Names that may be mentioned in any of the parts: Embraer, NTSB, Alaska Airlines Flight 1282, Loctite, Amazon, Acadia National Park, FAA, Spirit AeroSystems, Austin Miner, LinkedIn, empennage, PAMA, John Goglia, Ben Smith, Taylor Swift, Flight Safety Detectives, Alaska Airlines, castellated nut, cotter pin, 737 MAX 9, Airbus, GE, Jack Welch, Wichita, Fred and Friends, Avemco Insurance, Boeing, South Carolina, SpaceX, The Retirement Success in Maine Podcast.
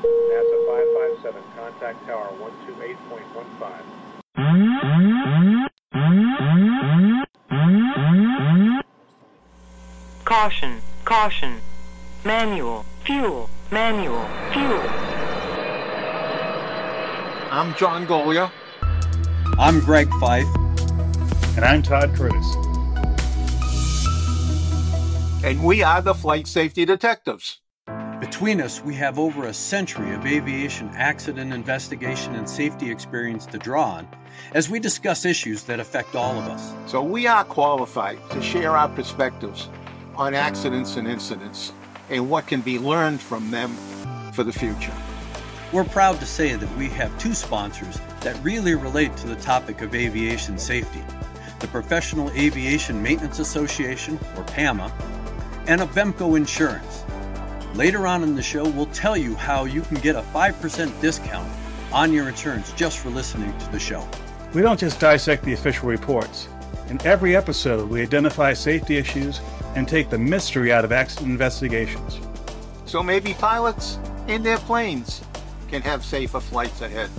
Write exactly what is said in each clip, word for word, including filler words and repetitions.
NASA five five seven, contact tower one two eight point one five. Caution, caution. Manual, fuel, manual, fuel. I'm John Goglia. I'm Greg Feith. And I'm Todd Cruz. And we are the Flight Safety Detectives. Between us, we have over a century of aviation accident investigation and safety experience to draw on as we discuss issues that affect all of us. So we are qualified to share our perspectives on accidents and incidents and what can be learned from them for the future. We're proud to say that we have two sponsors that really relate to the topic of aviation safety: the Professional Aviation Maintenance Association, or PAMA, and Avemco Insurance. Later on in the show, we'll tell you how you can get a five percent discount on your insurance just for listening to the show. We don't just dissect the official reports. In every episode, we identify safety issues and take the mystery out of accident investigations. So maybe pilots and their planes can have safer flights ahead.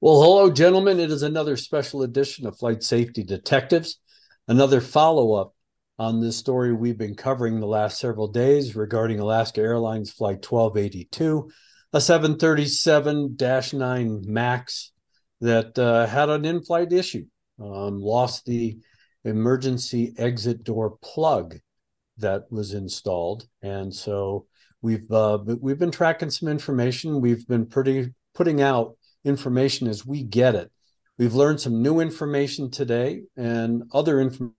Well, hello, gentlemen. It is another special edition of Flight Safety Detectives, another follow-up on this story we've been covering the last several days regarding Alaska Airlines Flight twelve eighty-two, a seven thirty-seven nine Max that uh, had an in-flight issue, um, lost the emergency exit door plug that was installed. And so we've uh, we've been tracking some information. We've been pretty putting out information as we get it. We've learned some new information today, and other information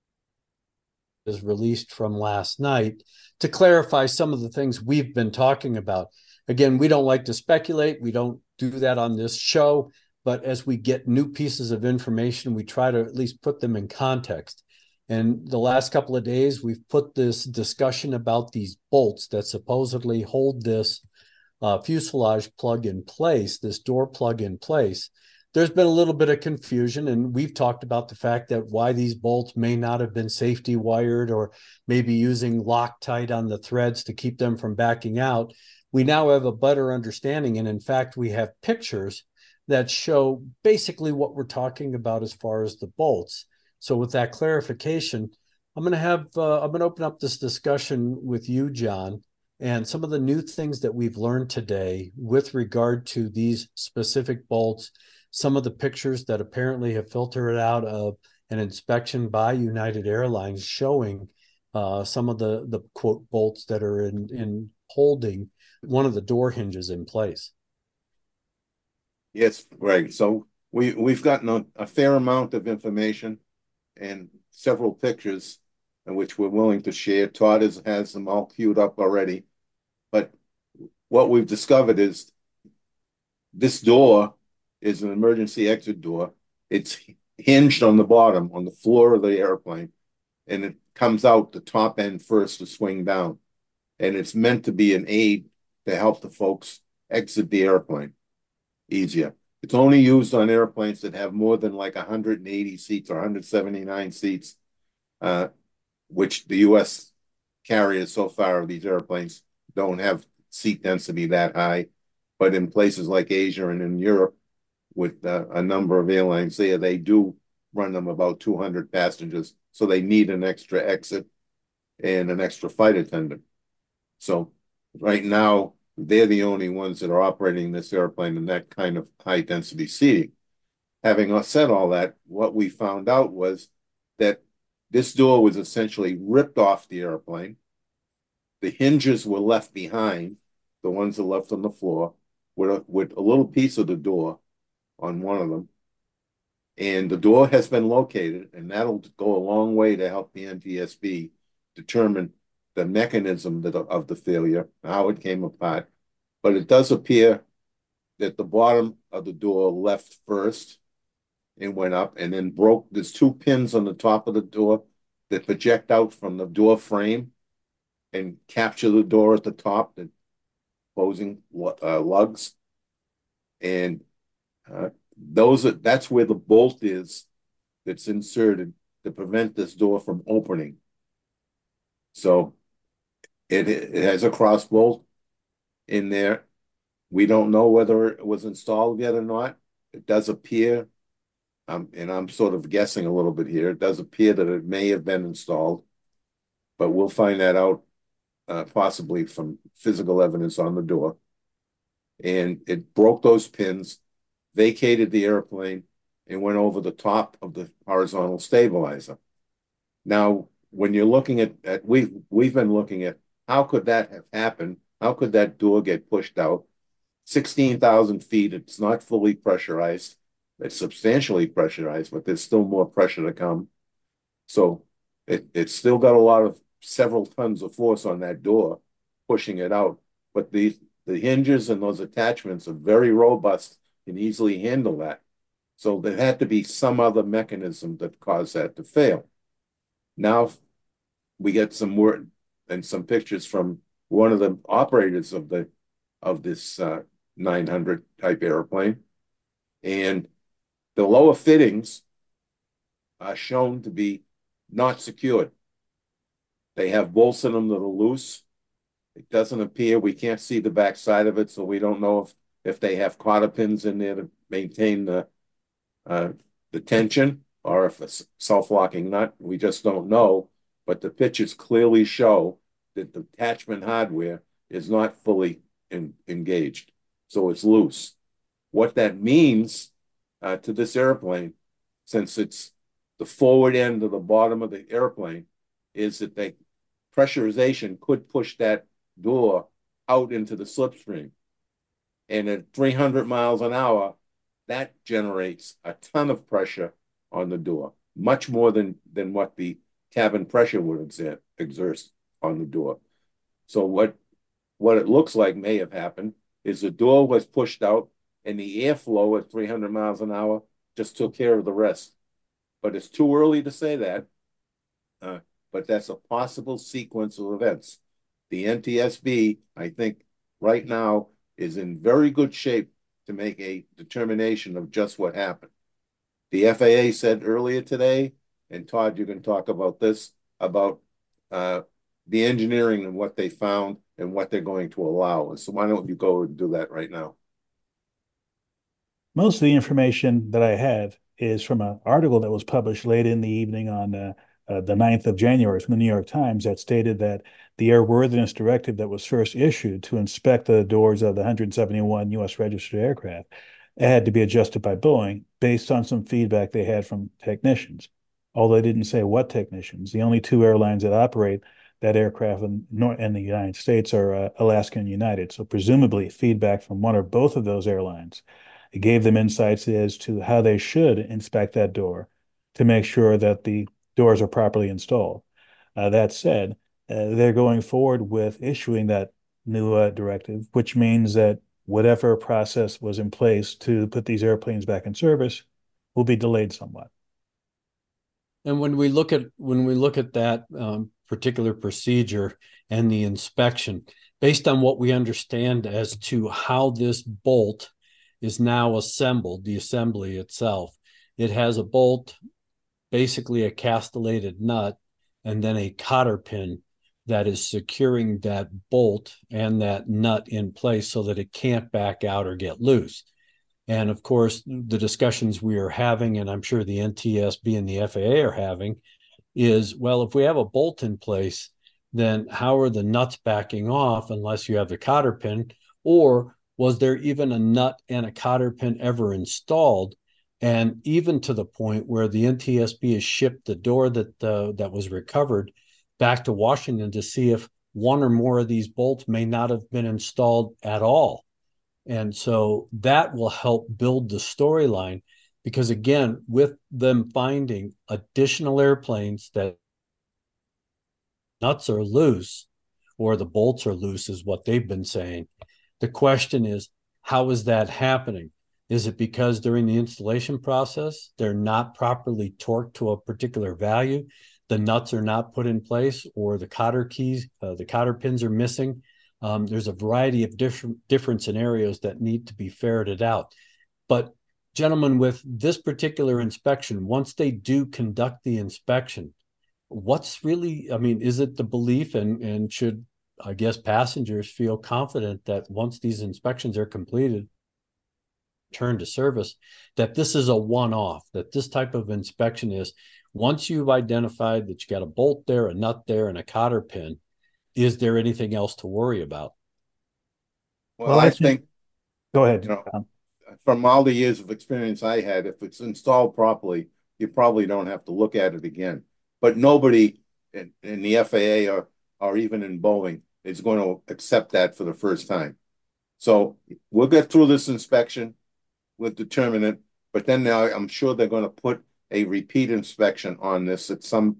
is released from last night to clarify some of the things we've been talking about. Again, we don't like to speculate. We don't do that on this show, but as we get new pieces of information, we try to at least put them in context. And the last couple of days, we've put this discussion about these bolts that supposedly hold this uh, fuselage plug in place, this door plug in place. There's been a little bit of confusion, and we've talked about the fact that why these bolts may not have been safety wired, or maybe using Loctite on the threads to keep them from backing out. We now have a better understanding, and in fact, we have pictures that show basically what we're talking about as far as the bolts. So with that clarification, I'm going to have uh, I'm going to open up this discussion with you, John, and some of the new things that we've learned today with regard to these specific bolts, some of the pictures that apparently have filtered out of an inspection by United Airlines showing uh, some of the, the quote bolts that are in, in holding one of the door hinges in place. Yes, Greg. So we, we've gotten a, a fair amount of information and several pictures which we're willing to share. Todd is, has them all queued up already. But what we've discovered is this door is an emergency exit door. It's hinged on the bottom, on the floor of the airplane, and it comes out the top end first to swing down. And it's meant to be an aid to help the folks exit the airplane easier. It's only used on airplanes that have more than like one hundred eighty seats or one hundred seventy-nine seats, uh, which the U S carriers so far of these airplanes don't have seat density that high. But in places like Asia and in Europe, with uh, a number of airlines there, they do run them about two hundred passengers. So they need an extra exit and an extra flight attendant. So right now, they're the only ones that are operating this airplane in that kind of high-density seating. Having said all that, what we found out was that this door was essentially ripped off the airplane. The hinges were left behind, the ones that are left on the floor, with a, with a little piece of the door on one of them. And the door has been located, and that'll go a long way to help the N T S B determine the mechanism that, of the failure, how it came apart. But it does appear that the bottom of the door left first and went up and then broke. There's two pins on the top of the door that project out from the door frame and capture the door at the top, the closing uh, lugs. And uh, those are, that's where the bolt is that's inserted to prevent this door from opening. So It, it has a crossbolt in there. We don't know whether it was installed yet or not. It does appear, um, and I'm sort of guessing a little bit here, it does appear that it may have been installed, but we'll find that out uh, possibly from physical evidence on the door. And it broke those pins, vacated the airplane, and went over the top of the horizontal stabilizer. Now, when you're looking at, at we've, we've been looking at how could that have happened? How could that door get pushed out? sixteen thousand feet, it's not fully pressurized. It's substantially pressurized, but there's still more pressure to come. So it, it's still got a lot of several tons of force on that door, pushing it out. But the, the hinges and those attachments are very robust and easily handle that. So there had to be some other mechanism that caused that to fail. Now we get some word and some pictures from one of the operators of the of this uh, nine hundred type airplane, and the lower fittings are shown to be not secured. They have bolts in them that are loose. It doesn't appear, we can't see the back side of it, so we don't know if, if they have cotter pins in there to maintain the uh, the tension, or if a self-locking nut, we just don't know. But the pictures clearly show that the attachment hardware is not fully in, engaged, so it's loose. What that means uh, to this airplane, since it's the forward end of the bottom of the airplane, is that the pressurization could push that door out into the slipstream. And at three hundred miles an hour, that generates a ton of pressure on the door, much more than, than what the cabin pressure would exert, exert on the door. So what, what it looks like may have happened is the door was pushed out and the airflow at three hundred miles an hour just took care of the rest. But it's too early to say that, uh, but that's a possible sequence of events. The N T S B, I think, right now is in very good shape to make a determination of just what happened. The F A A said earlier today, and Todd, you can talk about this, about uh, the engineering and what they found and what they're going to allow. So why don't you go and do that right now? Most of the information that I have is from an article that was published late in the evening on uh, uh, the ninth of January from the New York Times that stated that the airworthiness directive that was first issued to inspect the doors of the one hundred seventy-one U S registered aircraft had to be adjusted by Boeing based on some feedback they had from technicians, although they didn't say what technicians. The only two airlines that operate that aircraft in, in the United States are uh, Alaska and United, so presumably feedback from one or both of those airlines. It gave them insights as to how they should inspect that door to make sure that the doors are properly installed. Uh, that said, uh, they're going forward with issuing that new uh, directive, which means that whatever process was in place to put these airplanes back in service will be delayed somewhat. And when we look at when we look at that um, particular procedure and the inspection, based on what we understand as to how this bolt is now assembled, the assembly itself, it has a bolt, basically a castellated nut, and then a cotter pin that is securing that bolt and that nut in place so that it can't back out or get loose. And of course, the discussions we are having, and I'm sure the N T S B and the F A A are having, is, well, if we have a bolt in place, then how are the nuts backing off unless you have the cotter pin? Or was there even a nut and a cotter pin ever installed? And even to the point where the N T S B has shipped the door that uh, that was recovered back to Washington to see if one or more of these bolts may not have been installed at all. And so that will help build the storyline, because again, with them finding additional airplanes that nuts are loose or the bolts are loose is what they've been saying. The question is, how is that happening? Is it because during the installation process, they're not properly torqued to a particular value? The nuts are not put in place, or the cotter keys, uh, the cotter pins are missing. Um, there's a variety of different, different scenarios that need to be ferreted out. But gentlemen, with this particular inspection, once they do conduct the inspection, what's really, I mean, is it the belief, and, and should I guess passengers feel confident that once these inspections are completed, turn to service, that this is a one-off, that this type of inspection is, once you've identified that you got a bolt there, a nut there, and a cotter pin, is there anything else to worry about? Well, well I, I think, think, go ahead. You know, Tom. From all the years of experience I had, if it's installed properly, you probably don't have to look at it again. But nobody in, in the F A A or, or even in Boeing is going to accept that for the first time. So we'll get through this inspection, we'll determine it, but then now I'm sure they're going to put a repeat inspection on this at some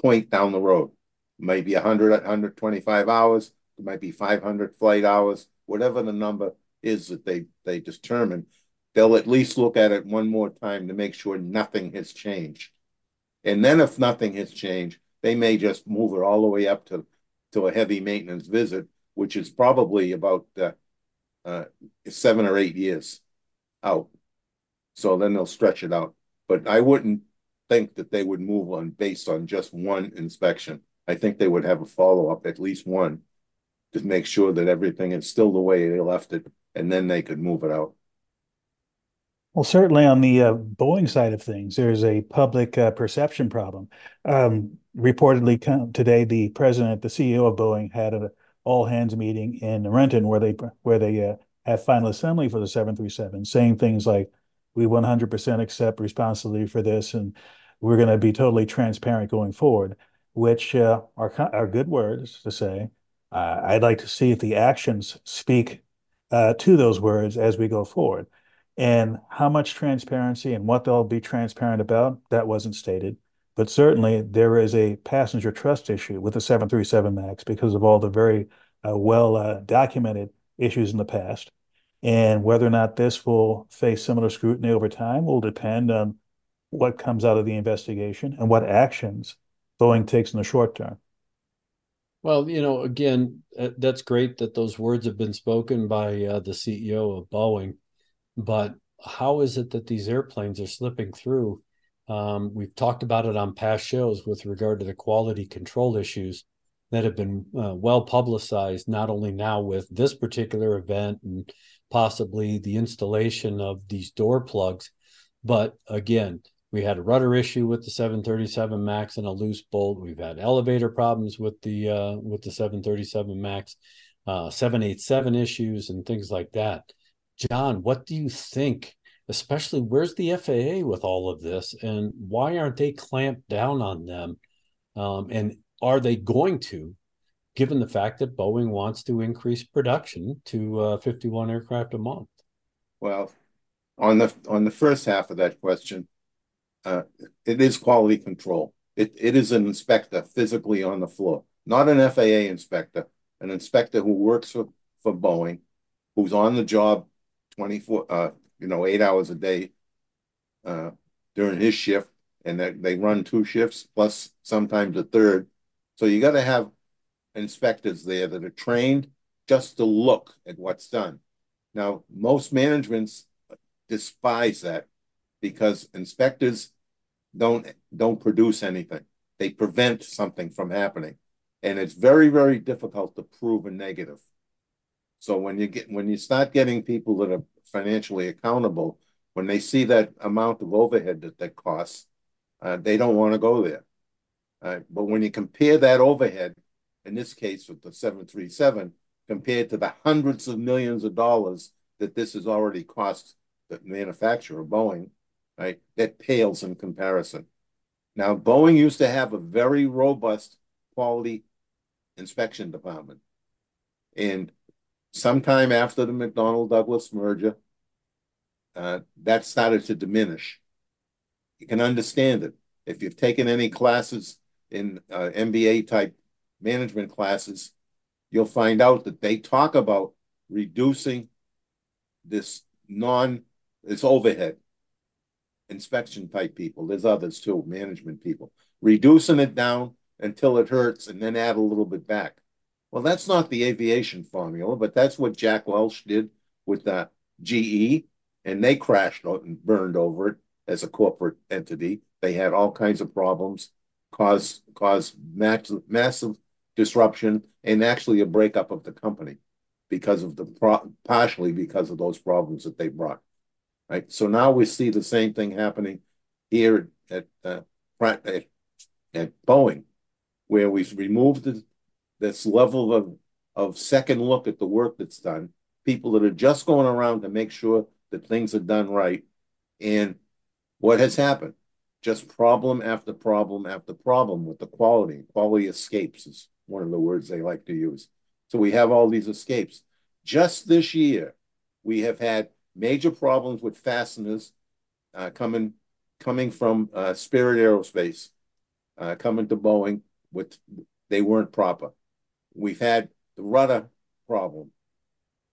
point down the road. Maybe one hundred, one hundred twenty-five hours, it might be five hundred flight hours, whatever the number is that they, they determine, they'll at least look at it one more time to make sure nothing has changed. And then if nothing has changed, they may just move it all the way up to, to a heavy maintenance visit, which is probably about uh, uh, seven or eight years out. So then they'll stretch it out. But I wouldn't think that they would move on based on just one inspection. I think they would have a follow-up, at least one, to make sure that everything is still the way they left it, and then they could move it out. Well, certainly on the uh, Boeing side of things, there's a public uh, perception problem. Um, reportedly come today, the president, the C E O of Boeing, had an all-hands meeting in Renton where they where they uh, have final assembly for the seven thirty-seven, saying things like, we one hundred percent accept responsibility for this, and we're going to be totally transparent going forward, which uh, are, are good words to say. Uh, I'd like to see if the actions speak uh, to those words as we go forward. And how much transparency and what they'll be transparent about, that wasn't stated. But certainly there is a passenger trust issue with the seven thirty-seven max because of all the very uh, well-documented uh, issues in the past. And whether or not this will face similar scrutiny over time will depend on what comes out of the investigation and what actions Boeing takes in the short term. Well, you know, again, that's great that those words have been spoken by uh, the C E O of Boeing. But how is it that these airplanes are slipping through? Um, we've talked about it on past shows with regard to the quality control issues that have been uh, well publicized, not only now with this particular event and possibly the installation of these door plugs, but again, we had a rudder issue with the seven thirty-seven max and a loose bolt. We've had elevator problems with the uh, with the seven thirty-seven max, uh, seven eighty-seven issues and things like that. John, what do you think, especially where's the F A A with all of this, and why aren't they clamped down on them? Um, and are they going to, given the fact that Boeing wants to increase production to uh, fifty-one aircraft a month? Well, on the on the first half of that question, uh, it is quality control. It It is an inspector physically on the floor, not an F A A inspector, an inspector who works for, for Boeing, who's on the job twenty-four, uh, you know, eight hours a day uh, during his shift, and they, they run two shifts plus sometimes a third. So you got to have inspectors there that are trained just to look at what's done. Now, most managements despise that because inspectors don't don't produce anything. They prevent something from happening, and it's very, very difficult to prove a negative. So when you get when you start getting people that are financially accountable, when they see that amount of overhead that that costs, uh, they don't want to go there. Uh, but when you compare that overhead, in this case with the seven thirty-seven, compared to the hundreds of millions of dollars that this has already cost the manufacturer, Boeing, right, that pales in comparison. Now, Boeing used to have a very robust quality inspection department, and sometime after the McDonnell Douglas merger, uh, that started to diminish. You can understand it. If you've taken any classes in uh, M B A type management classes, you'll find out that they talk about reducing this non this overhead inspection type people. There's others too, management people, reducing it down until it hurts and then add a little bit back. Well, that's not the aviation formula, but that's what Jack Welch did with the G E, and they crashed and burned over it as a corporate entity. They had all kinds of problems, caused, caused massive, massive disruption and actually a breakup of the company because of the pro partially because of those problems that they brought. Right. So now we see the same thing happening here at uh, at, at Boeing, where we've removed the, this level of of second look at the work that's done. People that are just going around to make sure that things are done right. And what has happened? Just problem after problem after problem with the quality. Quality escapes is one of the words they like to use. So we have all these escapes. Just this year, we have had major problems with fasteners uh, coming coming from uh, Spirit Aerospace, uh, coming to Boeing, with they weren't proper. We've had the rudder problem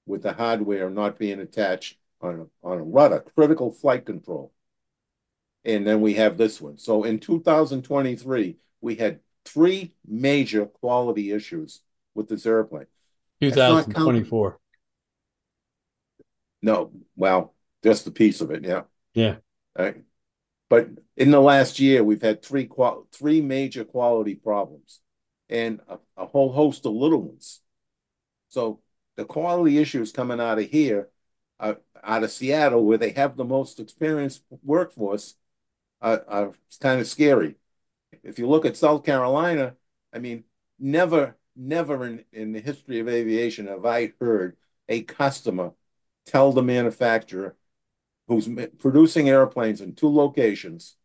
with the hardware not being attached on a, on a rudder, critical flight control. And then we have this one. So in two thousand twenty-three, we had three major quality issues with this airplane. two thousand twenty-four. No, well, just a piece of it, yeah. Yeah. All right. But in the last year, we've had three qual three major quality problems and a, a whole host of little ones. So the quality issues coming out of here, uh, out of Seattle, where they have the most experienced workforce, uh, are kind of scary. If you look at South Carolina, I mean, never, never in, in the history of aviation have I heard a customer tell the manufacturer who's producing airplanes in two locations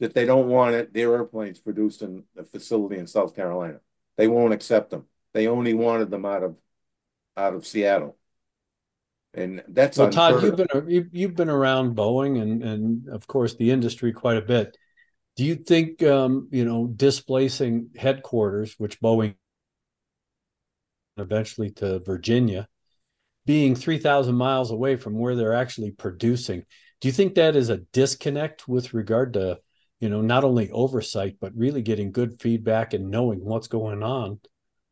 that they don't want it, their airplanes produced in a facility in South Carolina. They won't accept them. They only wanted them out of out of Seattle. And that's well, Todd, you've been you've been around Boeing and and of course the industry quite a bit. Do you think um, you know displacing headquarters, which Boeing eventually to Virginia, being three thousand miles away from where they're actually producing, do you think that is a disconnect with regard to you know not only oversight but really getting good feedback and knowing what's going on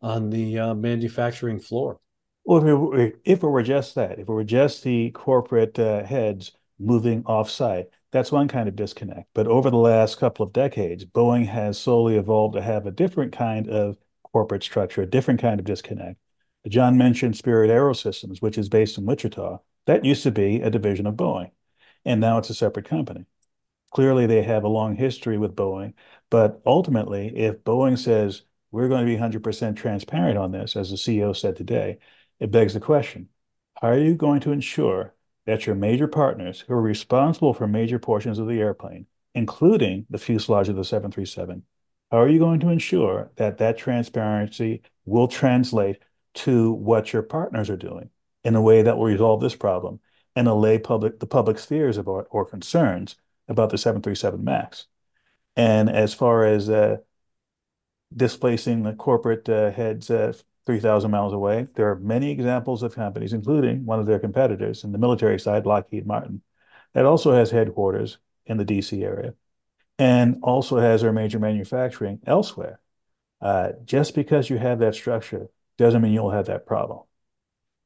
on the uh, manufacturing floor? Well, if, if it were just that, if it were just the corporate uh, heads moving offsite, that's one kind of disconnect. But over the last couple of decades, Boeing has slowly evolved to have a different kind of corporate structure, a different kind of disconnect. John mentioned Spirit AeroSystems, which is based in Wichita. That used to be a division of Boeing, and now it's a separate company. Clearly, they have a long history with Boeing, but ultimately, if Boeing says, we're going to be one hundred percent transparent on this, as the C E O said today, it begs the question, how are you going to ensure that your major partners who are responsible for major portions of the airplane, including the fuselage of the seven thirty-seven, how are you going to ensure that that transparency will translate to what your partners are doing in a way that will resolve this problem and allay public, the public's fears about or concerns about the seven thirty-seven max? And as far as uh, displacing the corporate uh, heads uh, three thousand miles away, there are many examples of companies, including one of their competitors in the military side, Lockheed Martin, that also has headquarters in the D C area and also has their major manufacturing elsewhere. Uh, just because you have that structure doesn't mean you'll have that problem.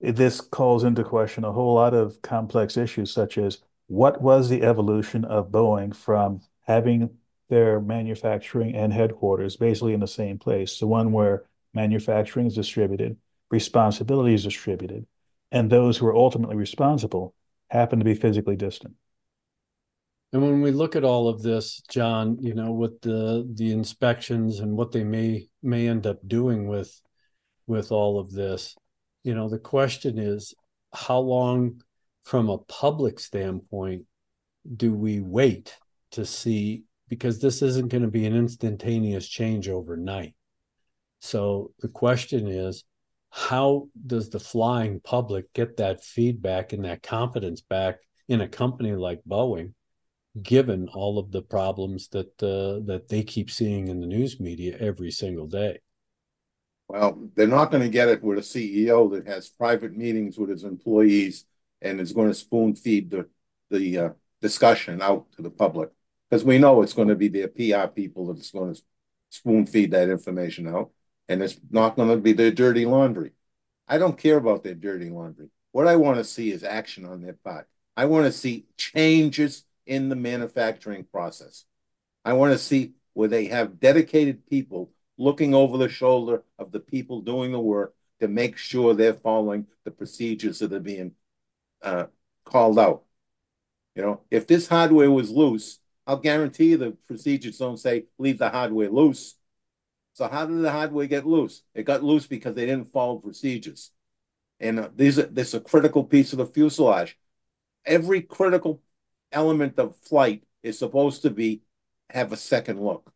This calls into question a whole lot of complex issues, such as what was the evolution of Boeing from having their manufacturing and headquarters basically in the same place, the one where manufacturing is distributed, responsibility is distributed, and those who are ultimately responsible happen to be physically distant. And when we look at all of this, John, you know, with the the inspections and what they may may end up doing with with all of this, you know, the question is, how long from a public standpoint do we wait to see? Because this isn't going to be an instantaneous change overnight. So the question is, how does the flying public get that feedback and that confidence back in a company like Boeing, given all of the problems that uh, that they keep seeing in the news media every single day? Well, they're not going to get it with a C E O that has private meetings with his employees and is going to spoon feed the, the uh, discussion out to the public, because we know it's going to be their P R people that's going to spoon feed that information out, and it's not going to be their dirty laundry. I don't care about their dirty laundry. What I want to see is action on their part. I want to see changes in the manufacturing process. I want to see where they have dedicated people looking over the shoulder of the people doing the work to make sure they're following the procedures that are being uh, called out. You know, if this hardware was loose, I'll guarantee the procedures don't say, leave the hardware loose. So how did the hardware get loose? It got loose because they didn't follow procedures. And uh, these are, this is a critical piece of the fuselage. Every critical element of flight is supposed to be have a second look.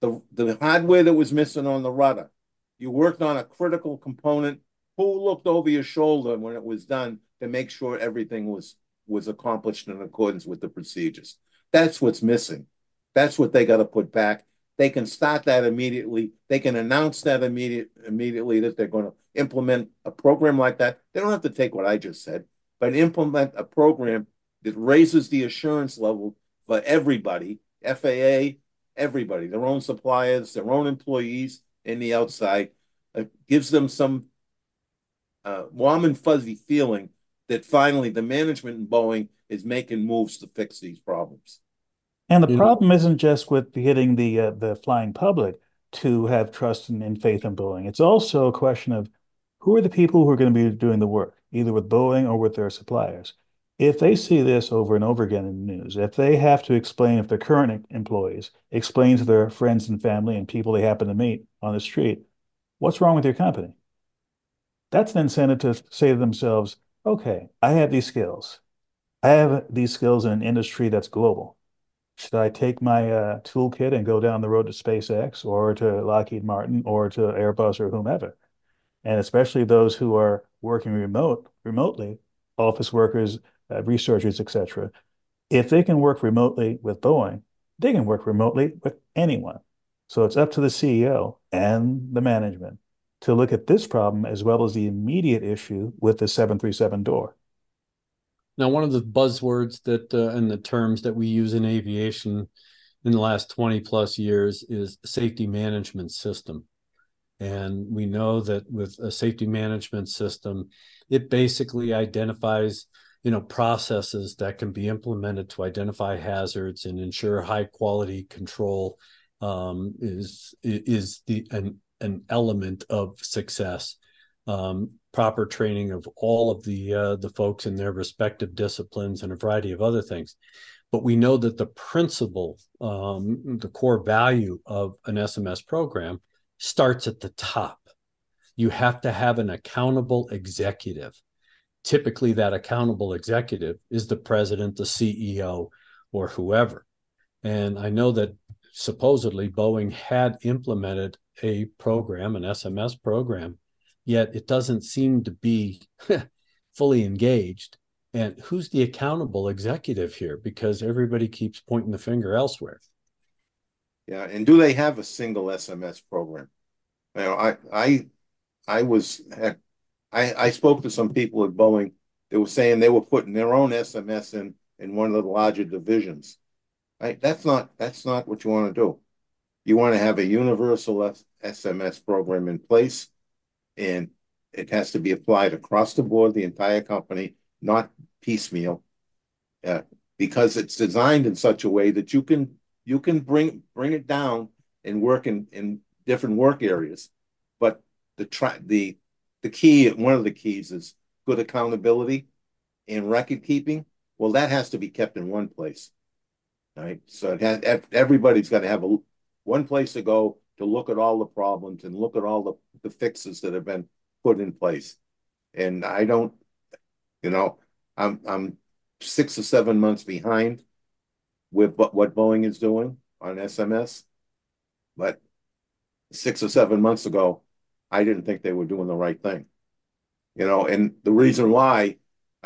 The, the hardware that was missing on the rudder, you worked on a critical component. Who looked over your shoulder when it was done to make sure everything was, was accomplished in accordance with the procedures? That's what's missing. That's what they got to put back. They can start that immediately. They can announce that immediate, immediately that they're going to implement a program like that. They don't have to take what I just said, but implement a program that raises the assurance level for everybody, F A A, everybody, their own suppliers, their own employees, and the outside. It gives them some uh, warm and fuzzy feeling that finally the management in Boeing is making moves to fix these problems. And the mm-hmm. problem isn't just with hitting the uh, the flying public to have trust and, and faith in Boeing. It's also a question of who are the people who are going to be doing the work, either with Boeing or with their suppliers. If they see this over and over again in the news, if they have to explain, if their current employees explain to their friends and family and people they happen to meet on the street, what's wrong with your company? That's an incentive to say to themselves, okay, I have these skills. I have these skills in an industry that's global. Should I take my uh, toolkit and go down the road to SpaceX or to Lockheed Martin or to Airbus or whomever? And especially those who are working remote, remotely, office workers, Uh, researchers, et cetera. If they can work remotely with Boeing, they can work remotely with anyone. So it's up to the C E O and the management to look at this problem as well as the immediate issue with the seven thirty-seven door. Now, one of the buzzwords that uh, and the terms that we use in aviation in the last twenty plus years is safety management system. And we know that with a safety management system, it basically identifies you know, processes that can be implemented to identify hazards and ensure high quality control um, is is the an, an element of success. Um, proper training of all of the uh, the folks in their respective disciplines and a variety of other things. But we know that the principle, um, the core value of an S M S program starts at the top. You have to have an accountable executive. Typically, that accountable executive is the president, the C E O, or whoever. And I know that supposedly Boeing had implemented a program, an S M S program, yet it doesn't seem to be fully engaged. And who's the accountable executive here? Because everybody keeps pointing the finger elsewhere. Yeah, and do they have a single S M S program? You know, I, I, I was... At I, I spoke to some people at Boeing that were saying they were putting their own S M S in in one of the larger divisions. Right? That's not that's not what you want to do. You want to have a universal S SMS program in place, and it has to be applied across the board, the entire company, not piecemeal, uh, because it's designed in such a way that you can you can bring bring it down and work in, in different work areas, but the try the The key, one of the keys is good accountability and record keeping. Well, that has to be kept in one place, right? So it has, everybody's got to have a, one place to go to look at all the problems and look at all the, the fixes that have been put in place. And I don't, you know, I'm, I'm six or seven months behind with what Boeing is doing on S M S, but six or seven months ago, I didn't think they were doing the right thing, you know. And the reason why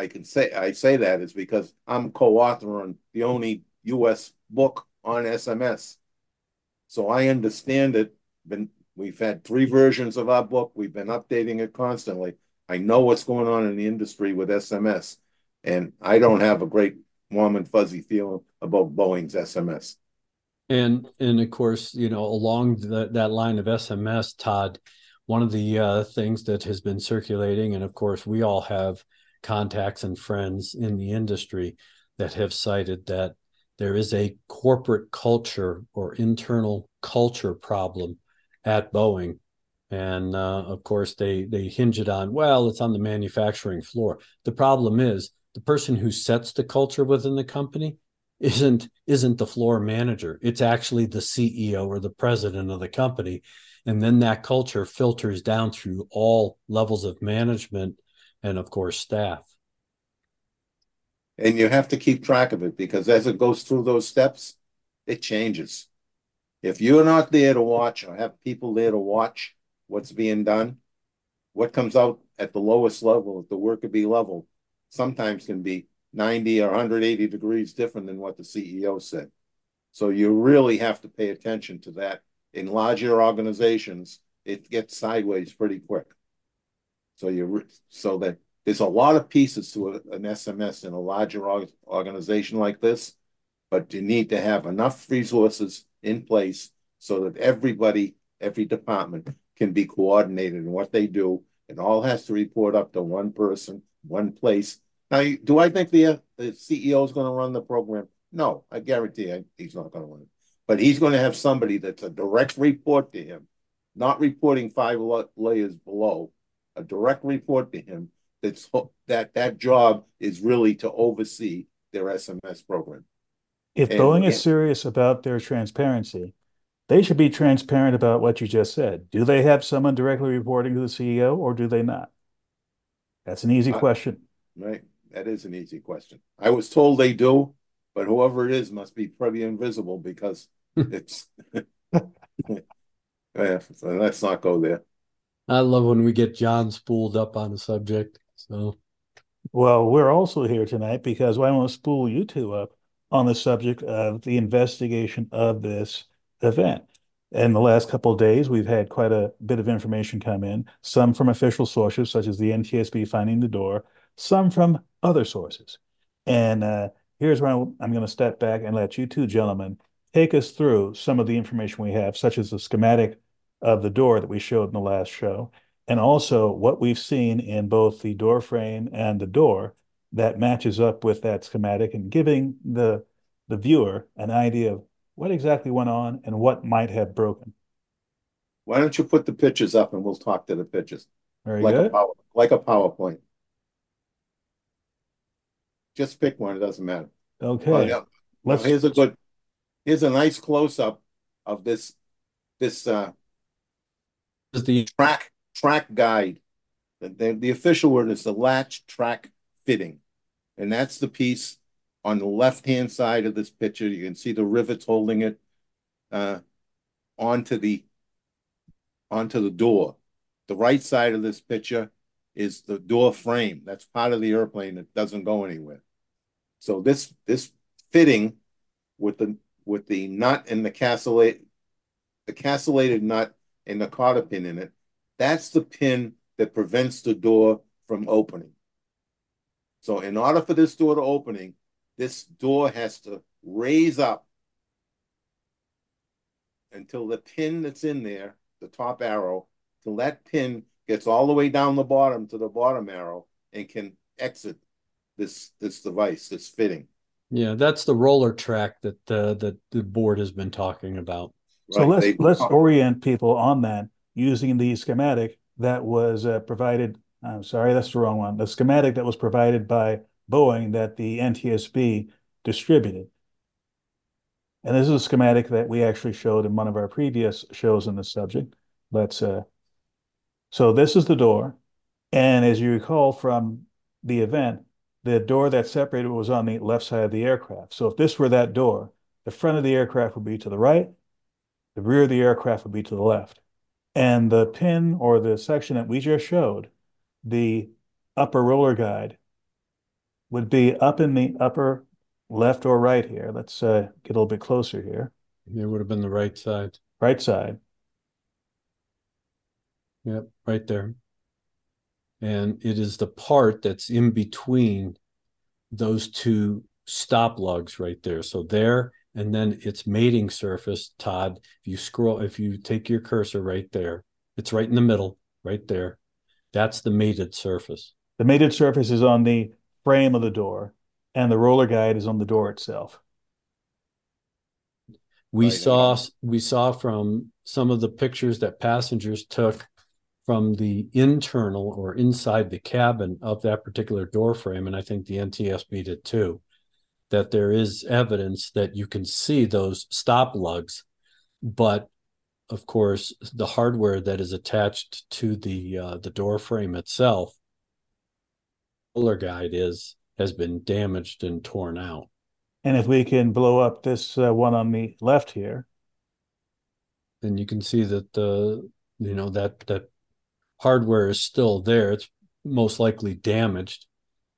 I can say I say that is because I'm co-author on the only U S book on S M S, so I understand it. Been we've had three versions of our book. We've been updating it constantly. I know what's going on in the industry with S M S, and I don't have a great warm and fuzzy feeling about Boeing's S M S. And and of course, you know, along the, that line of S M S, Todd. One of the uh, things that has been circulating, and of course, we all have contacts and friends in the industry that have cited that there is a corporate culture or internal culture problem at Boeing. And uh, of course, they they hinge it on, well, it's on the manufacturing floor. The problem is the person who sets the culture within the company isn't isn't the floor manager. It's actually the C E O or the president of the company. And then that culture filters down through all levels of management and, of course, staff. And you have to keep track of it, because as it goes through those steps, it changes. If you're not there to watch or have people there to watch what's being done, what comes out at the lowest level, at the worker bee level, sometimes can be ninety or one hundred eighty degrees different than what the C E O said. So you really have to pay attention to that. In larger organizations, it gets sideways pretty quick. So you so that there's a lot of pieces to an S M S in a larger organization like this, but you need to have enough resources in place so that everybody, every department can be coordinated in what they do. It all has to report up to one person, one place. Now, do I think the, the C E O is going to run the program? No, I guarantee you he's not going to run it. But he's going to have somebody that's a direct report to him, not reporting five layers below, a direct report to him that's that that job is really to oversee their S M S program. If and, Boeing is serious about their transparency, they should be transparent about what you just said. Do they have someone directly reporting to the C E O, or do they not? That's an easy I, question. Right. That is an easy question. I was told they do, but whoever it is must be pretty invisible, because it's yeah, so let's not go there. I love when we get John spooled up on a subject. So, well, we're also here tonight because I want to spool you two up on the subject of the investigation of this event. In the last couple of days, we've had quite a bit of information come in, some from official sources, such as the N T S B finding the door, some from other sources. And uh, here's where I'm going to step back and let you two gentlemen take us through some of the information we have, such as the schematic of the door that we showed in the last show, and also what we've seen in both the door frame and the door that matches up with that schematic, and giving the, the viewer an idea of what exactly went on and what might have broken. Why don't you put the pictures up and we'll talk to the pictures. Very like good. A power, like a PowerPoint. Just pick one, it doesn't matter. Okay. Well, yeah. Let's... Well, here's a good, here's a nice close-up of this, this uh, is the track track guide. The, the, the official word is the latch track fitting. And that's the piece on the left-hand side of this picture. You can see the rivets holding it uh, onto the onto the door. The right side of this picture is the door frame. That's part of the airplane that doesn't go anywhere. So this this fitting with the with the nut and the castellate the castellated nut and the cotter pin in it, that's the pin that prevents the door from opening. So in order for this door to opening, this door has to raise up until the pin that's in there, the top arrow, till that pin gets all the way down the bottom to the bottom arrow and can exit this this device, this fitting. Yeah, that's the roller track that uh, that the board has been talking about. So right, let's they, let's oh. orient people on that using the schematic that was uh, provided. I'm sorry, that's the wrong one. The schematic that was provided by Boeing that the N T S B distributed. And this is a schematic that we actually showed in one of our previous shows on this subject. Let's. Uh, so this is the door. And as you recall from the event, the door that separated was on the left side of the aircraft. So if this were that door, the front of the aircraft would be to the right. The rear of the aircraft would be to the left. And the pin, or the section that we just showed, the upper roller guide, would be up in the upper left or right here. Let's uh, get a little bit closer here. It would have been the right side. Right side. Yep, right there. And it is the part that's in between those two stop lugs right there. So there... And then its mating surface, Todd, if you scroll, if you take your cursor right there, it's right in the middle, right there. That's the mated surface. The mated surface is on the frame of the door, and the roller guide is on the door itself. We right. saw we saw from some of the pictures that passengers took from the internal or inside the cabin of that particular door frame, and I think the N T S B did too, that there is evidence that you can see those stop lugs, but of course the hardware that is attached to the uh, the door frame itself, roller guide is has been damaged and torn out. And if we can blow up this uh, one on the left here, then you can see that the you know that that hardware is still there. It's most likely damaged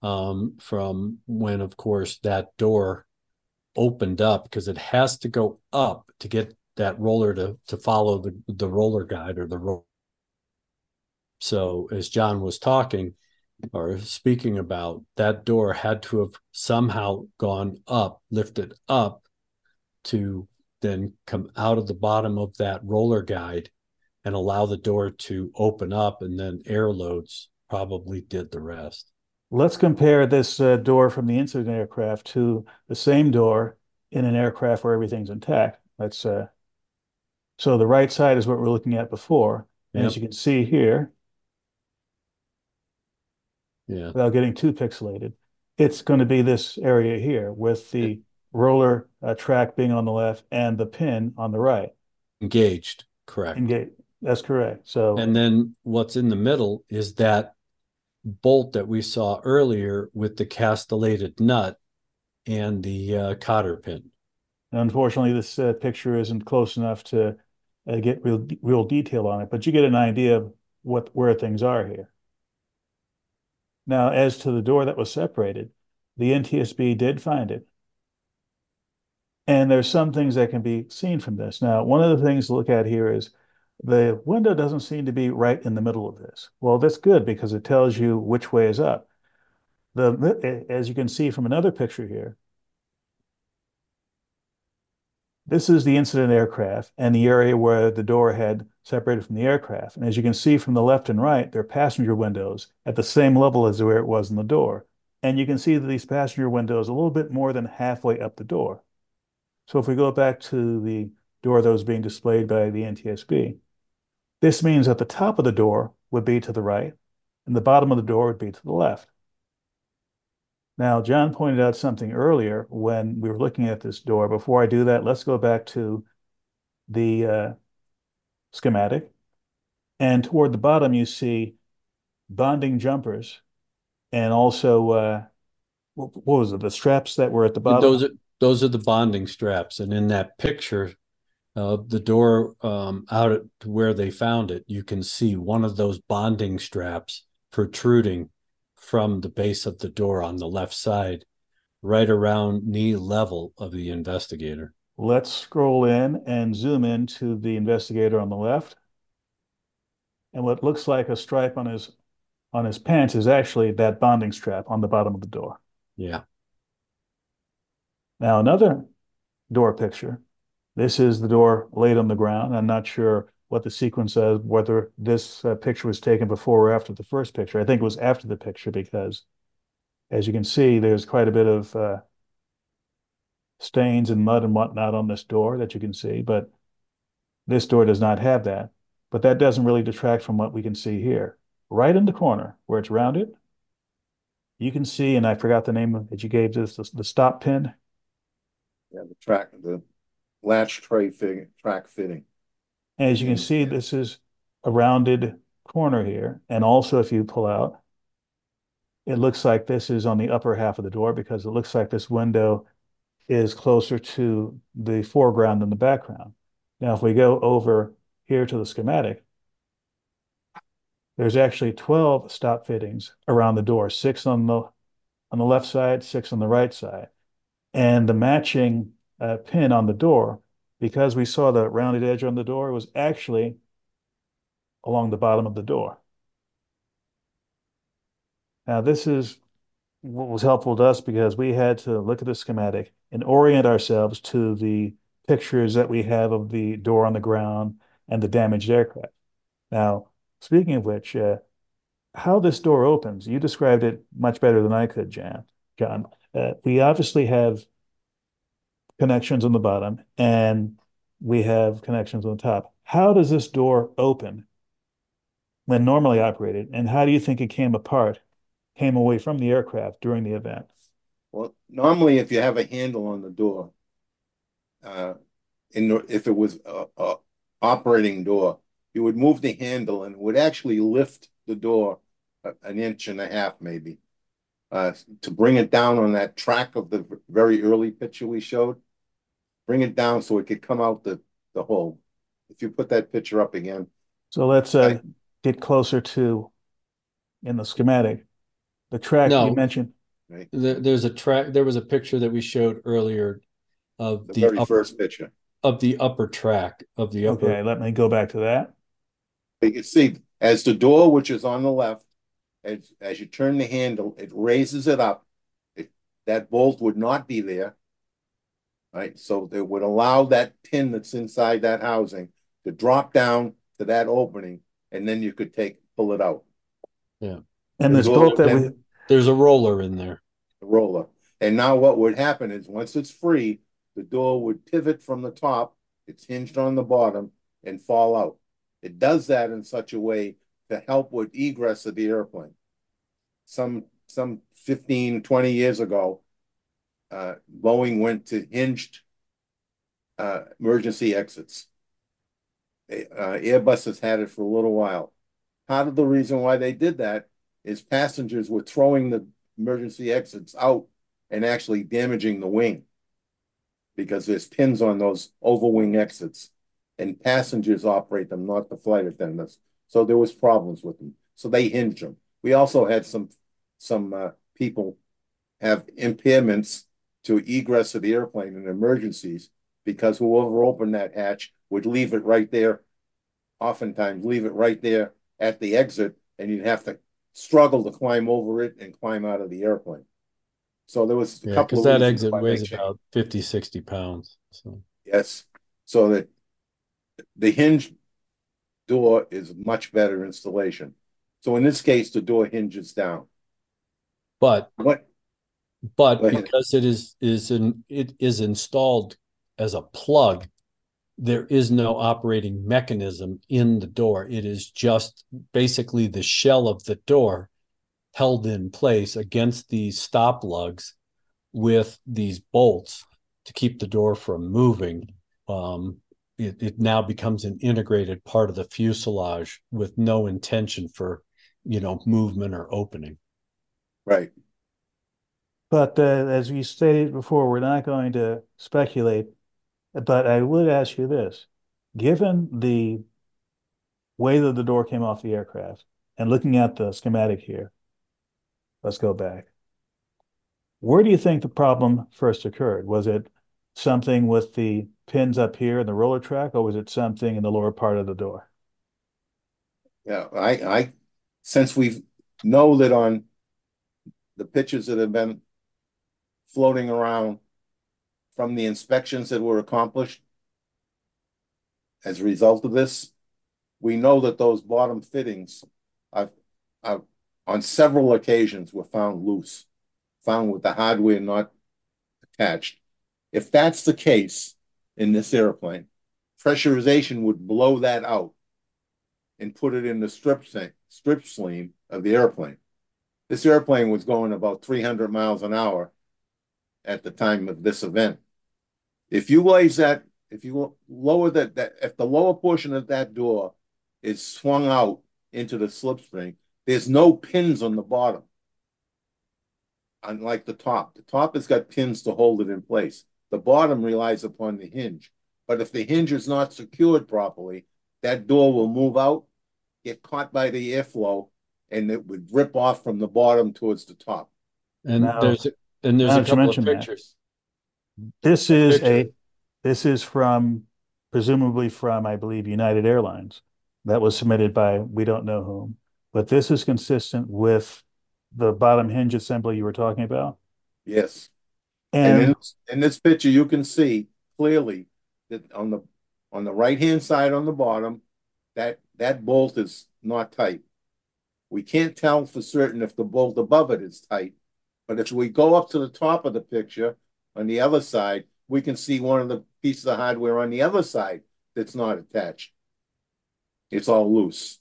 um, from when, of course, that door opened up, because it has to go up to get that roller to, to follow the, the roller guide or the roller. So as John was talking or speaking about, that door had to have somehow gone up, lifted up to then come out of the bottom of that roller guide and allow the door to open up, and then air loads probably did the rest. Let's compare this uh, door from the incident aircraft to the same door in an aircraft where everything's intact. Let's, uh, so the right side is what we're looking at before. And yep. As you can see here, yeah, without getting too pixelated, it's going to be this area here with the it, roller uh, track being on the left and the pin on the right. Engaged, correct. Engaged. That's correct. So, and then what's in the middle is that bolt that we saw earlier with the castellated nut and the uh, cotter pin. Unfortunately, this uh, picture isn't close enough to uh, get real, real detail on it, but you get an idea of what where things are here. Now, as to the door that was separated, the N T S B did find it. And there's some things that can be seen from this. Now, one of the things to look at here is the window doesn't seem to be right in the middle of this. Well, that's good, because it tells you which way is up. The, as you can see from another picture here, this is the incident aircraft and the area where the door had separated from the aircraft. And as you can see from the left and right, they're passenger windows at the same level as where it was in the door. And you can see that these passenger windows are a little bit more than halfway up the door. So if we go back to the door that was being displayed by the N T S B, this means that the top of the door would be to the right, and the bottom of the door would be to the left. Now, John pointed out something earlier when we were looking at this door. Before I do that, let's go back to the uh, schematic. And toward the bottom, you see bonding jumpers and also, uh, what was it, the straps that were at the bottom? Those are, those are the bonding straps. And in that picture, uh, the door um, out at where they found it, you can see one of those bonding straps protruding from the base of the door on the left side, right around knee level of the investigator. Let's scroll in and zoom in to the investigator on the left. And what looks like a stripe on his on his pants is actually that bonding strap on the bottom of the door. Yeah. Now, another door picture. This is the door laid on the ground. I'm not sure what the sequence is, whether this uh, picture was taken before or after the first picture. I think it was after the picture, because as you can see, there's quite a bit of uh, stains and mud and whatnot on this door that you can see, but this door does not have that. But that doesn't really detract from what we can see here. Right in the corner where it's rounded, you can see, and I forgot the name that you gave this, the, the stop pin. Yeah, the track, the latch tray fitting, track fitting. As you can see, this is a rounded corner here. And also, if you pull out, it looks like this is on the upper half of the door, because it looks like this window is closer to the foreground than the background. Now, if we go over here to the schematic, there's actually twelve stop fittings around the door, six on the, on the left side, six on the right side. And the matching uh, pin on the door, because we saw the rounded edge on the door, it was actually along the bottom of the door. Now, this is what was helpful to us, because we had to look at the schematic and orient ourselves to the pictures that we have of the door on the ground and the damaged aircraft. Now, speaking of which, uh, how this door opens, you described it much better than I could, John. John, uh, we obviously have connections on the bottom, and we have connections on top. How does this door open when normally operated? And how do you think it came apart, came away from the aircraft during the event? Well, normally if you have a handle on the door, uh, in, if it was a, a operating door, you would move the handle and it would actually lift the door an inch and a half maybe uh, to bring it down on that track of the very early picture we showed. Bring it down so it could come out the, the hole. If you put that picture up again. So let's uh, I, get closer to, in the schematic, the track no, you mentioned. Right. The, there's a track. There was a picture that we showed earlier of the, the very upper, first picture of the upper track of the upper. Okay, let me go back to that. You can see as the door, which is on the left, as as you turn the handle, it raises it up. It, that bolt would not be there. Right, so it would allow that pin that's inside that housing to drop down to that opening, and then you could take pull it out. Yeah, and this bolt that we there's a roller in there. A roller, and now what would happen is once it's free, the door would pivot from the top. It's hinged on the bottom and fall out. It does that in such a way to help with egress of the airplane. Some some fifteen, twenty years ago. Uh, Boeing went to hinged uh, emergency exits. They, uh, Airbus has had it for a little while. Part of the reason why they did that is passengers were throwing the emergency exits out and actually damaging the wing because there's pins on those overwing exits and passengers operate them, not the flight attendants. So there was problems with them. So they hinged them. We also had some, some uh, people have impairments to egress of the airplane in emergencies because whoever opened that hatch would leave it right there, oftentimes leave it right there at the exit, and you'd have to struggle to climb over it and climb out of the airplane. So there was a yeah, couple of that exit weighs about fifty, sixty pounds. So. Yes. So that the hinge door is much better installation. So in this case, the door hinges down. But what? But because it is is in, it is installed as a plug, there is no operating mechanism in the door. It is just basically the shell of the door held in place against these stop lugs with these bolts to keep the door from moving. Um, it, it now becomes an integrated part of the fuselage with no intention for, you know, movement or opening. Right. But uh, as we stated before, we're not going to speculate, but I would ask you this. Given the way that the door came off the aircraft, and looking at the schematic here, let's go back. Where do you think the problem first occurred? Was it something with the pins up here in the roller track, or was it something in the lower part of the door? Yeah, I, I since we know that on the pictures that have been floating around from the inspections that were accomplished as a result of this, we know that those bottom fittings I've, I've, on several occasions were found loose, found with the hardware not attached. If that's the case in this airplane, pressurization would blow that out and put it in the strip, strip sleeve of the airplane. This airplane was going about three hundred miles an hour at the time of this event. If you raise that, if you lower that, that, if the lower portion of that door is swung out into the slipstream, there's no pins on the bottom, unlike the top. The top has got pins to hold it in place. The bottom relies upon the hinge. But if the hinge is not secured properly, that door will move out, get caught by the airflow, and it would rip off from the bottom towards the top. And now, there's a, and there's a couple of pictures. That. This is Picture. a this is from presumably from I believe United Airlines that was submitted by we don't know whom, but this is consistent with the bottom hinge assembly you were talking about. Yes, and, and in, in this picture you can see clearly that on the on the right hand side on the bottom that that bolt is not tight. We can't tell for certain if the bolt above it is tight, but if we go up to the top of the picture on the other side, we can see one of the pieces of hardware on the other side that's not attached. It's all loose.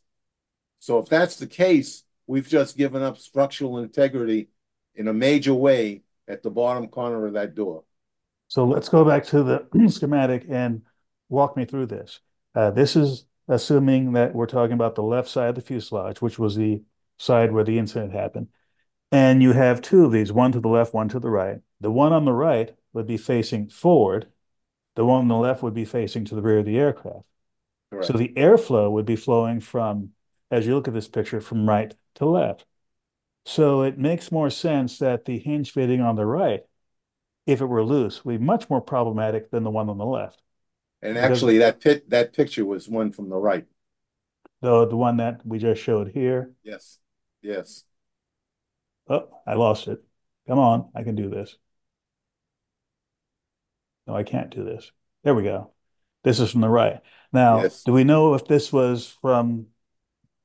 So if that's the case, we've just given up structural integrity in a major way at the bottom corner of that door. So let's go back to the schematic and walk me through this. Uh, this is assuming that we're talking about the left side of the fuselage, which was the side where the incident happened. And you have two of these, one to the left, one to the right. The one on the right would be facing forward. The one on the left would be facing to the rear of the aircraft. Correct. So the airflow would be flowing from, as you look at this picture, from right to left. So it makes more sense that the hinge fitting on the right, if it were loose, would be much more problematic than the one on the left. And actually, that pit, that picture was one from the right. Though the one that we just showed here. Yes, yes. Oh, I lost it. Come on, I can do this. No, I can't do this. There we go. This is from the right. Now, yes. Do we know if this was from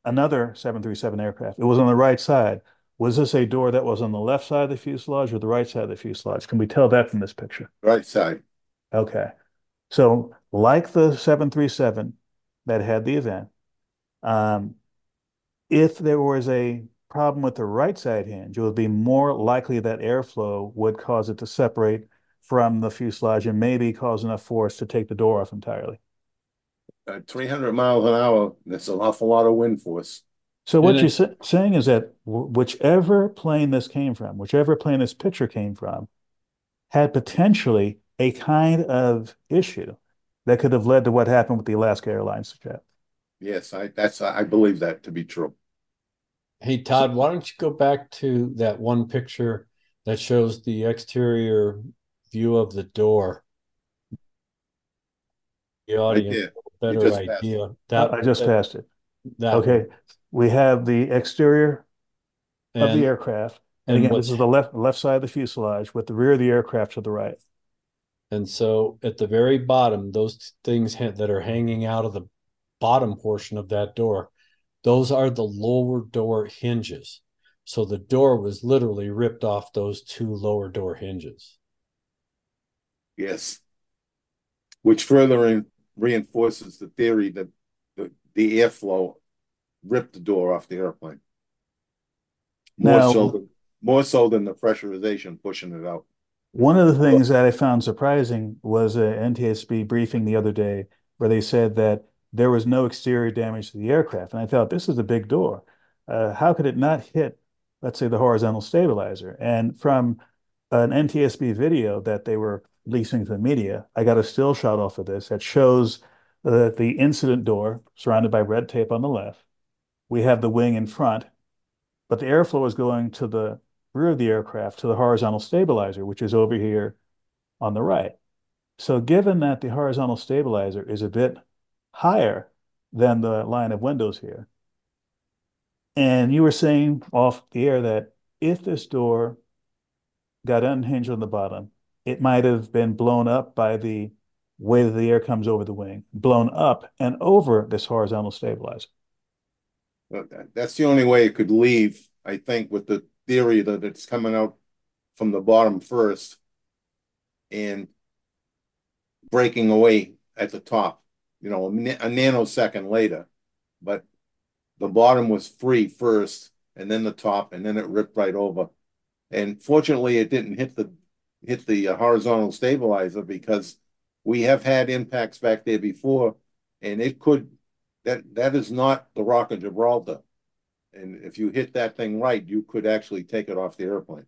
another seven thirty-seven aircraft? It was on the right side. Was this a door that was on the left side of the fuselage or the right side of the fuselage? Can we tell that from this picture? Right side. Okay. So like the seven thirty-seven that had the event, um, if there was a problem with the right side hinge, it would be more likely that airflow would cause it to separate from the fuselage and maybe cause enough force to take the door off entirely. At three hundred miles an hour, that's an awful lot of wind force. So what and you're it, saying is that whichever plane this came from, whichever plane this picture came from, had potentially a kind of issue that could have led to what happened with the Alaska Airlines jet. Yes, I, that's, I believe that to be true. Hey, Todd, so, why don't you go back to that one picture that shows the exterior view of the door? The audience right better idea. That, I just that, passed it. That okay. One. We have the exterior and, of the aircraft. And, and again, this is the left left side of the fuselage with the rear of the aircraft to the right. And so at the very bottom, those things that are hanging out of the bottom portion of that door, those are the lower door hinges. So the door was literally ripped off those two lower door hinges. Yes. Which further in, reinforces the theory that the, the airflow ripped the door off the airplane. More, now, so than, more so than the pressurization pushing it out. One of the things that I found surprising was an N T S B briefing the other day where they said that there was no exterior damage to the aircraft. And I thought, this is a big door. Uh, how could it not hit, let's say, the horizontal stabilizer? And from an N T S B video that they were releasing to the media, I got a still shot off of this that shows that the incident door surrounded by red tape on the left. We have the wing in front, but the airflow is going to the rear of the aircraft to the horizontal stabilizer, which is over here on the right. So given that the horizontal stabilizer is a bit higher than the line of windows here, and you were saying off the air that if this door got unhinged on the bottom, it might have been blown up by the way that the air comes over the wing, blown up and over this horizontal stabilizer. That's the only way it could leave, I think, with the theory that it's coming out from the bottom first and breaking away at the top, you know, a, a nanosecond later. But the bottom was free first, and then the top, and then it ripped right over. And fortunately, it didn't hit the hit the horizontal stabilizer, because we have had impacts back there before, and it could that that is not the Rock of Gibraltar. And if you hit that thing right, you could actually take it off the airplane.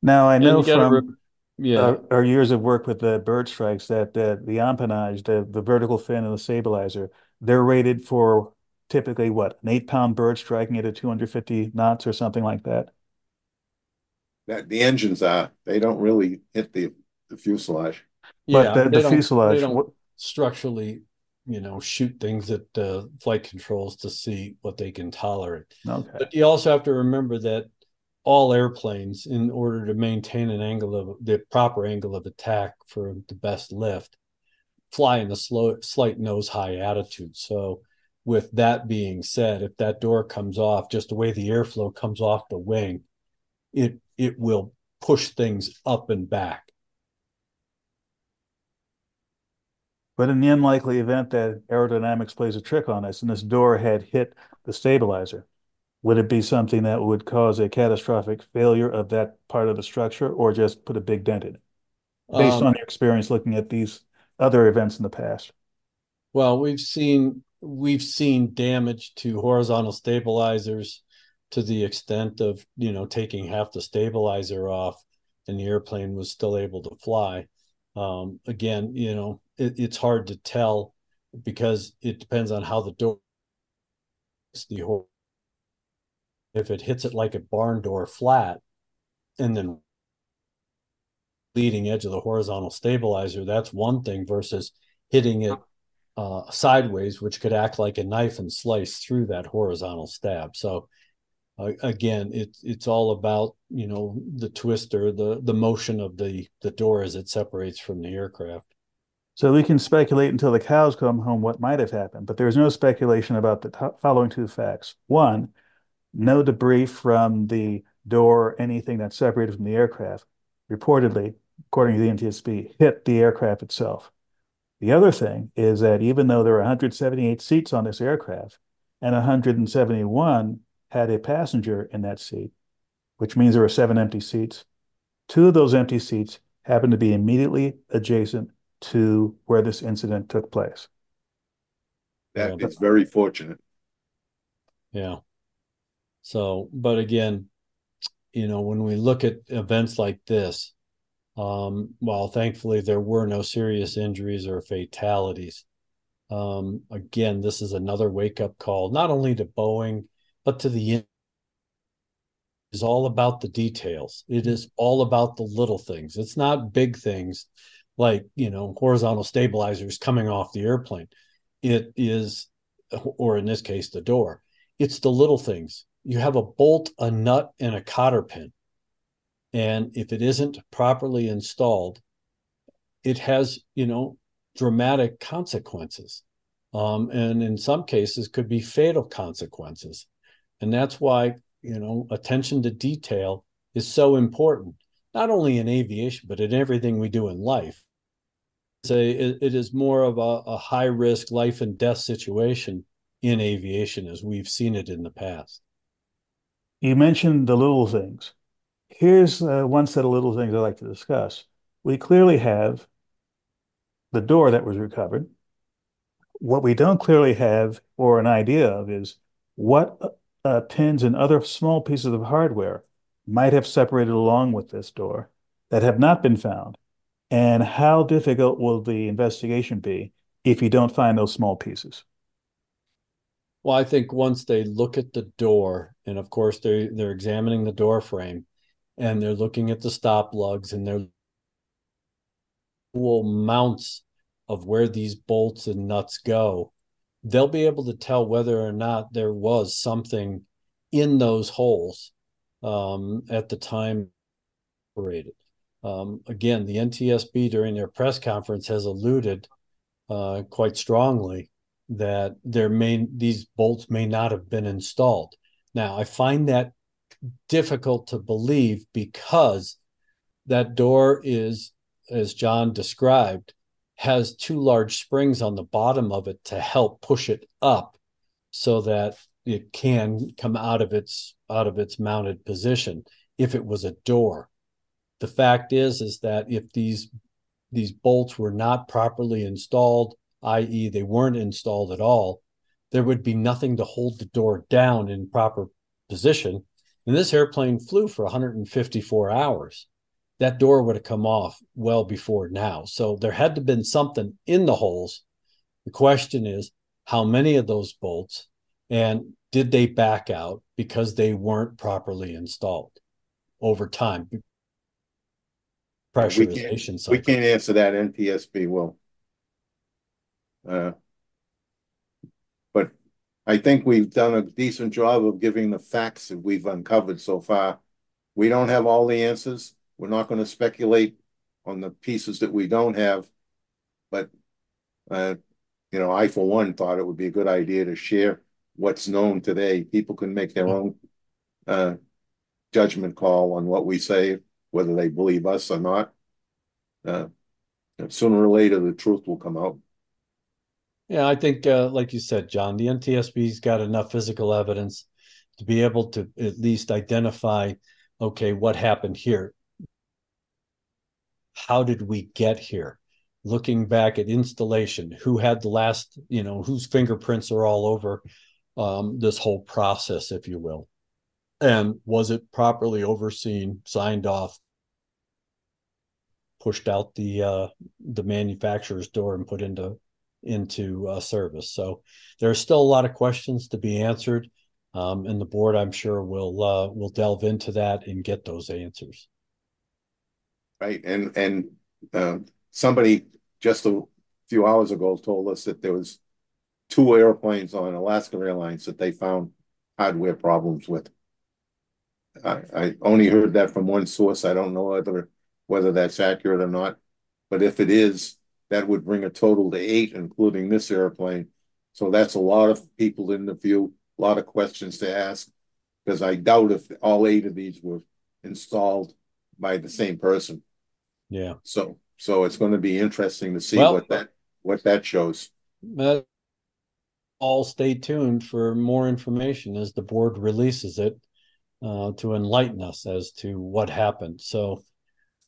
Now, I know from yeah. our, our years of work with the bird strikes that uh, the empennage, the, the vertical fin and the stabilizer, they're rated for typically, what, an eight-pound bird striking it at two hundred fifty knots or something like that? That the engines are. They don't really hit the, the fuselage. Yeah, but the, the fuselage... They don't what, structurally... you know, shoot things at uh, flight controls to see what they can tolerate. Okay. But you also have to remember that all airplanes, in order to maintain an angle of the proper angle of attack for the best lift, fly in the slow, slight nose high attitude. So with that being said, if that door comes off, just the way the airflow comes off the wing, it it will push things up and back. But in the unlikely event that aerodynamics plays a trick on us and this door had hit the stabilizer, would it be something that would cause a catastrophic failure of that part of the structure, or just put a big dent in it? Based um, on your experience looking at these other events in the past. Well, we've seen we've seen damage to horizontal stabilizers to the extent of, you know, taking half the stabilizer off and the airplane was still able to fly. Um, again, you know, it, it's hard to tell because it depends on how the door hits the horizontal. If it hits it like a barn door flat and then leading edge of the horizontal stabilizer, that's one thing versus hitting it uh, sideways, which could act like a knife and slice through that horizontal stab. So uh, again, it's it's all about, you know, the twister, the the motion of the the door as it separates from the aircraft. So we can speculate until the cows come home what might have happened, but there's no speculation about the t- following two facts. One, no debris from the door or anything that's separated from the aircraft reportedly, according to the N T S B, hit the aircraft itself. The other thing is that even though there are one hundred seventy-eight seats on this aircraft, and one hundred seventy-one had a passenger in that seat, which means there were seven empty seats, two of those empty seats happened to be immediately adjacent to where this incident took place. That is very fortunate. Yeah. So, but again, you know, when we look at events like this, um, while thankfully there were no serious injuries or fatalities, um, again, this is another wake-up call, not only to Boeing, but to the... It's all about the details. It is all about the little things. It's not big things like, you know, horizontal stabilizers coming off the airplane. It is, or in this case, the door. It's the little things. You have a bolt, a nut, and a cotter pin. And if it isn't properly installed, it has, you know, dramatic consequences. Um, and in some cases could be fatal consequences. And that's why, you know, attention to detail is so important, not only in aviation, but in everything we do in life. So it, it is more of a, a high risk life and death situation in aviation as we've seen it in the past. You mentioned the little things. Here's uh, one set of little things I'd like to discuss. We clearly have the door that was recovered. What we don't clearly have or an idea of is what uh, pins and other small pieces of hardware might have separated along with this door that have not been found. And how difficult will the investigation be if you don't find those small pieces? Well, I think once they look at the door, and of course they're, they're examining the door frame, and they're looking at the stop lugs, and they're full mounts of where these bolts and nuts go, they'll be able to tell whether or not there was something in those holes um, at the time operated. Um, again, the N T S B during their press conference has alluded uh, quite strongly that there may these bolts may not have been installed. Now, I find that difficult to believe because that door is, as John described, has two large springs on the bottom of it to help push it up so that it can come out of its out of its mounted position if it was a door. The fact is is that if these these bolts were not properly installed, that is they weren't installed at all, there would be nothing to hold the door down in proper position. And this airplane flew for one hundred fifty-four hours. That door would have come off well before now. So there had to have been something in the holes. The question is, how many of those bolts, and did they back out because they weren't properly installed over time? Pressurization. We can't, we can't answer that. N T S B will. Uh, but I think we've done a decent job of giving the facts that we've uncovered so far. We don't have all the answers. We're not going to speculate on the pieces that we don't have. But, uh, you know, I, for one, thought it would be a good idea to share what's known today. People can make their own uh, judgment call on what we say, whether they believe us or not. Uh, and sooner or later, the truth will come out. Yeah, I think, uh, like you said, John, the N T S B's got enough physical evidence to be able to at least identify, okay, what happened here? How did we get here? Looking back at installation, who had the last, you know, whose fingerprints are all over um, this whole process, if you will. And was it properly overseen, signed off, pushed out the uh, the manufacturer's door and put into into uh, service? So there are still a lot of questions to be answered, um, and the board, I'm sure, will uh, will delve into that and get those answers. Right, and and uh, somebody just a few hours ago told us that there was two airplanes on Alaska Airlines that they found hardware problems with. I, I only heard that from one source. I don't know whether whether that's accurate or not, but if it is, that would bring a total to eight, including this airplane. So that's a lot of people in the view, a lot of questions to ask, because I doubt if all eight of these were installed by the same person. Yeah. So so it's going to be interesting to see well, what that what that shows. Uh, all stay tuned for more information as the board releases it uh, to enlighten us as to what happened. So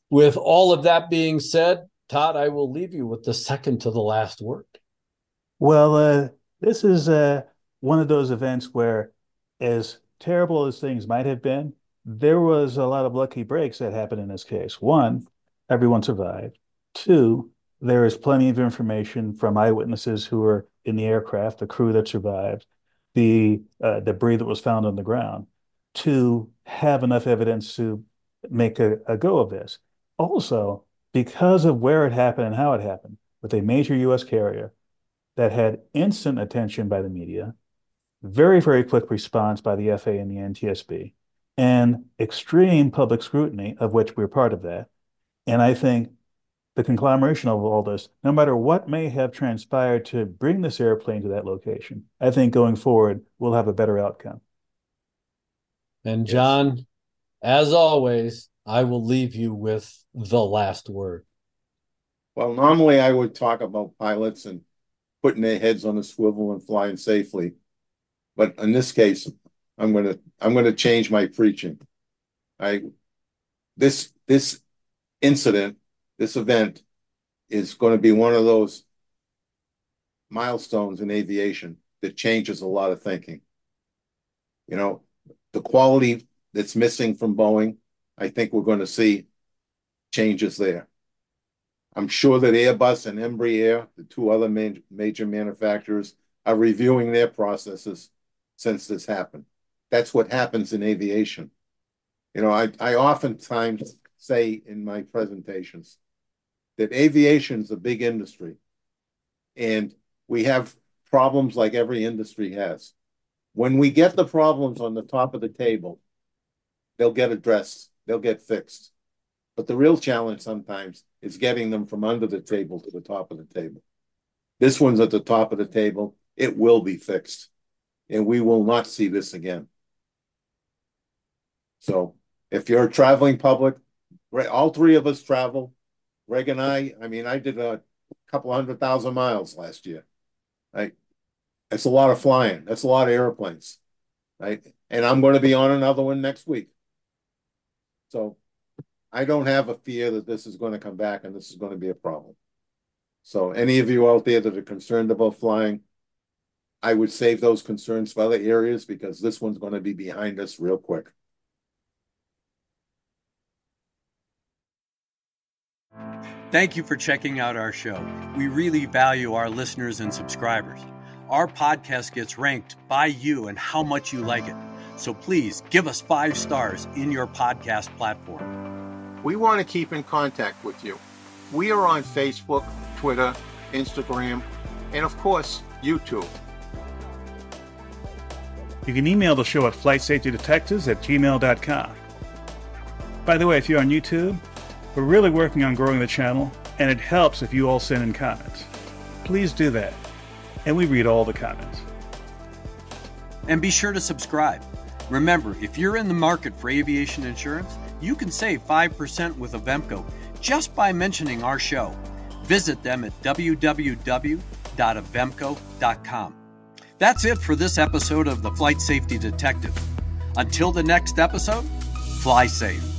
with all of that being said, Todd, I will leave you with the second to the last word. Well, uh, this is uh, one of those events where, as terrible as things might have been, there was a lot of lucky breaks that happened in this case. One, everyone survived. Two, there is plenty of information from eyewitnesses who were in the aircraft, the crew that survived, the uh, debris that was found on the ground, to have enough evidence to make a, a go of this. Also, because of where it happened and how it happened, with a major U S carrier that had instant attention by the media, very, very quick response by the F A A and the N T S B, and extreme public scrutiny, of which we're part of that. And I think the conglomeration of all this, no matter what may have transpired to bring this airplane to that location, I think going forward, we'll have a better outcome. And John, yes, as always, I will leave you with the last word. Well, normally I would talk about pilots and putting their heads on a swivel and flying safely. But in this case, I'm gonna I'm gonna change my preaching. I this this incident, this event is going to be one of those milestones in aviation that changes a lot of thinking. You know, the quality that's missing from Boeing, I think we're going to see changes there. I'm sure that Airbus and Embraer, the two other major, major manufacturers, are reviewing their processes since this happened. That's what happens in aviation. You know, I, I oftentimes say in my presentations that aviation is a big industry, and we have problems like every industry has. When we get the problems on the top of the table, they'll get addressed. They'll get fixed. But the real challenge sometimes is getting them from under the table to the top of the table. This one's at the top of the table. It will be fixed. And we will not see this again. So if you're a traveling public, all three of us travel. Greg and I, I mean, I did a couple hundred thousand miles last year. Right? That's a lot of flying. That's a lot of airplanes. Right? And I'm going to be on another one next week. So I don't have a fear that this is going to come back and this is going to be a problem. So any of you out there that are concerned about flying, I would save those concerns for other areas, because this one's going to be behind us real quick. Thank you for checking out our show. We really value our listeners and subscribers. Our podcast gets ranked by you and how much you like it. So please give us five stars in your podcast platform. We want to keep in contact with you. We are on Facebook, Twitter, Instagram, and of course, YouTube. You can email the show at flight safety detectives at gmail dot com. By the way, if you're on YouTube, we're really working on growing the channel, and it helps if you all send in comments. Please do that, and we read all the comments. And be sure to subscribe. Remember, if you're in the market for aviation insurance, you can save five percent with Avemco just by mentioning our show. Visit them at w w w dot avemco dot com. www dot avemco dot com. That's it for this episode of the Flight Safety Detective. Until the next episode, fly safe.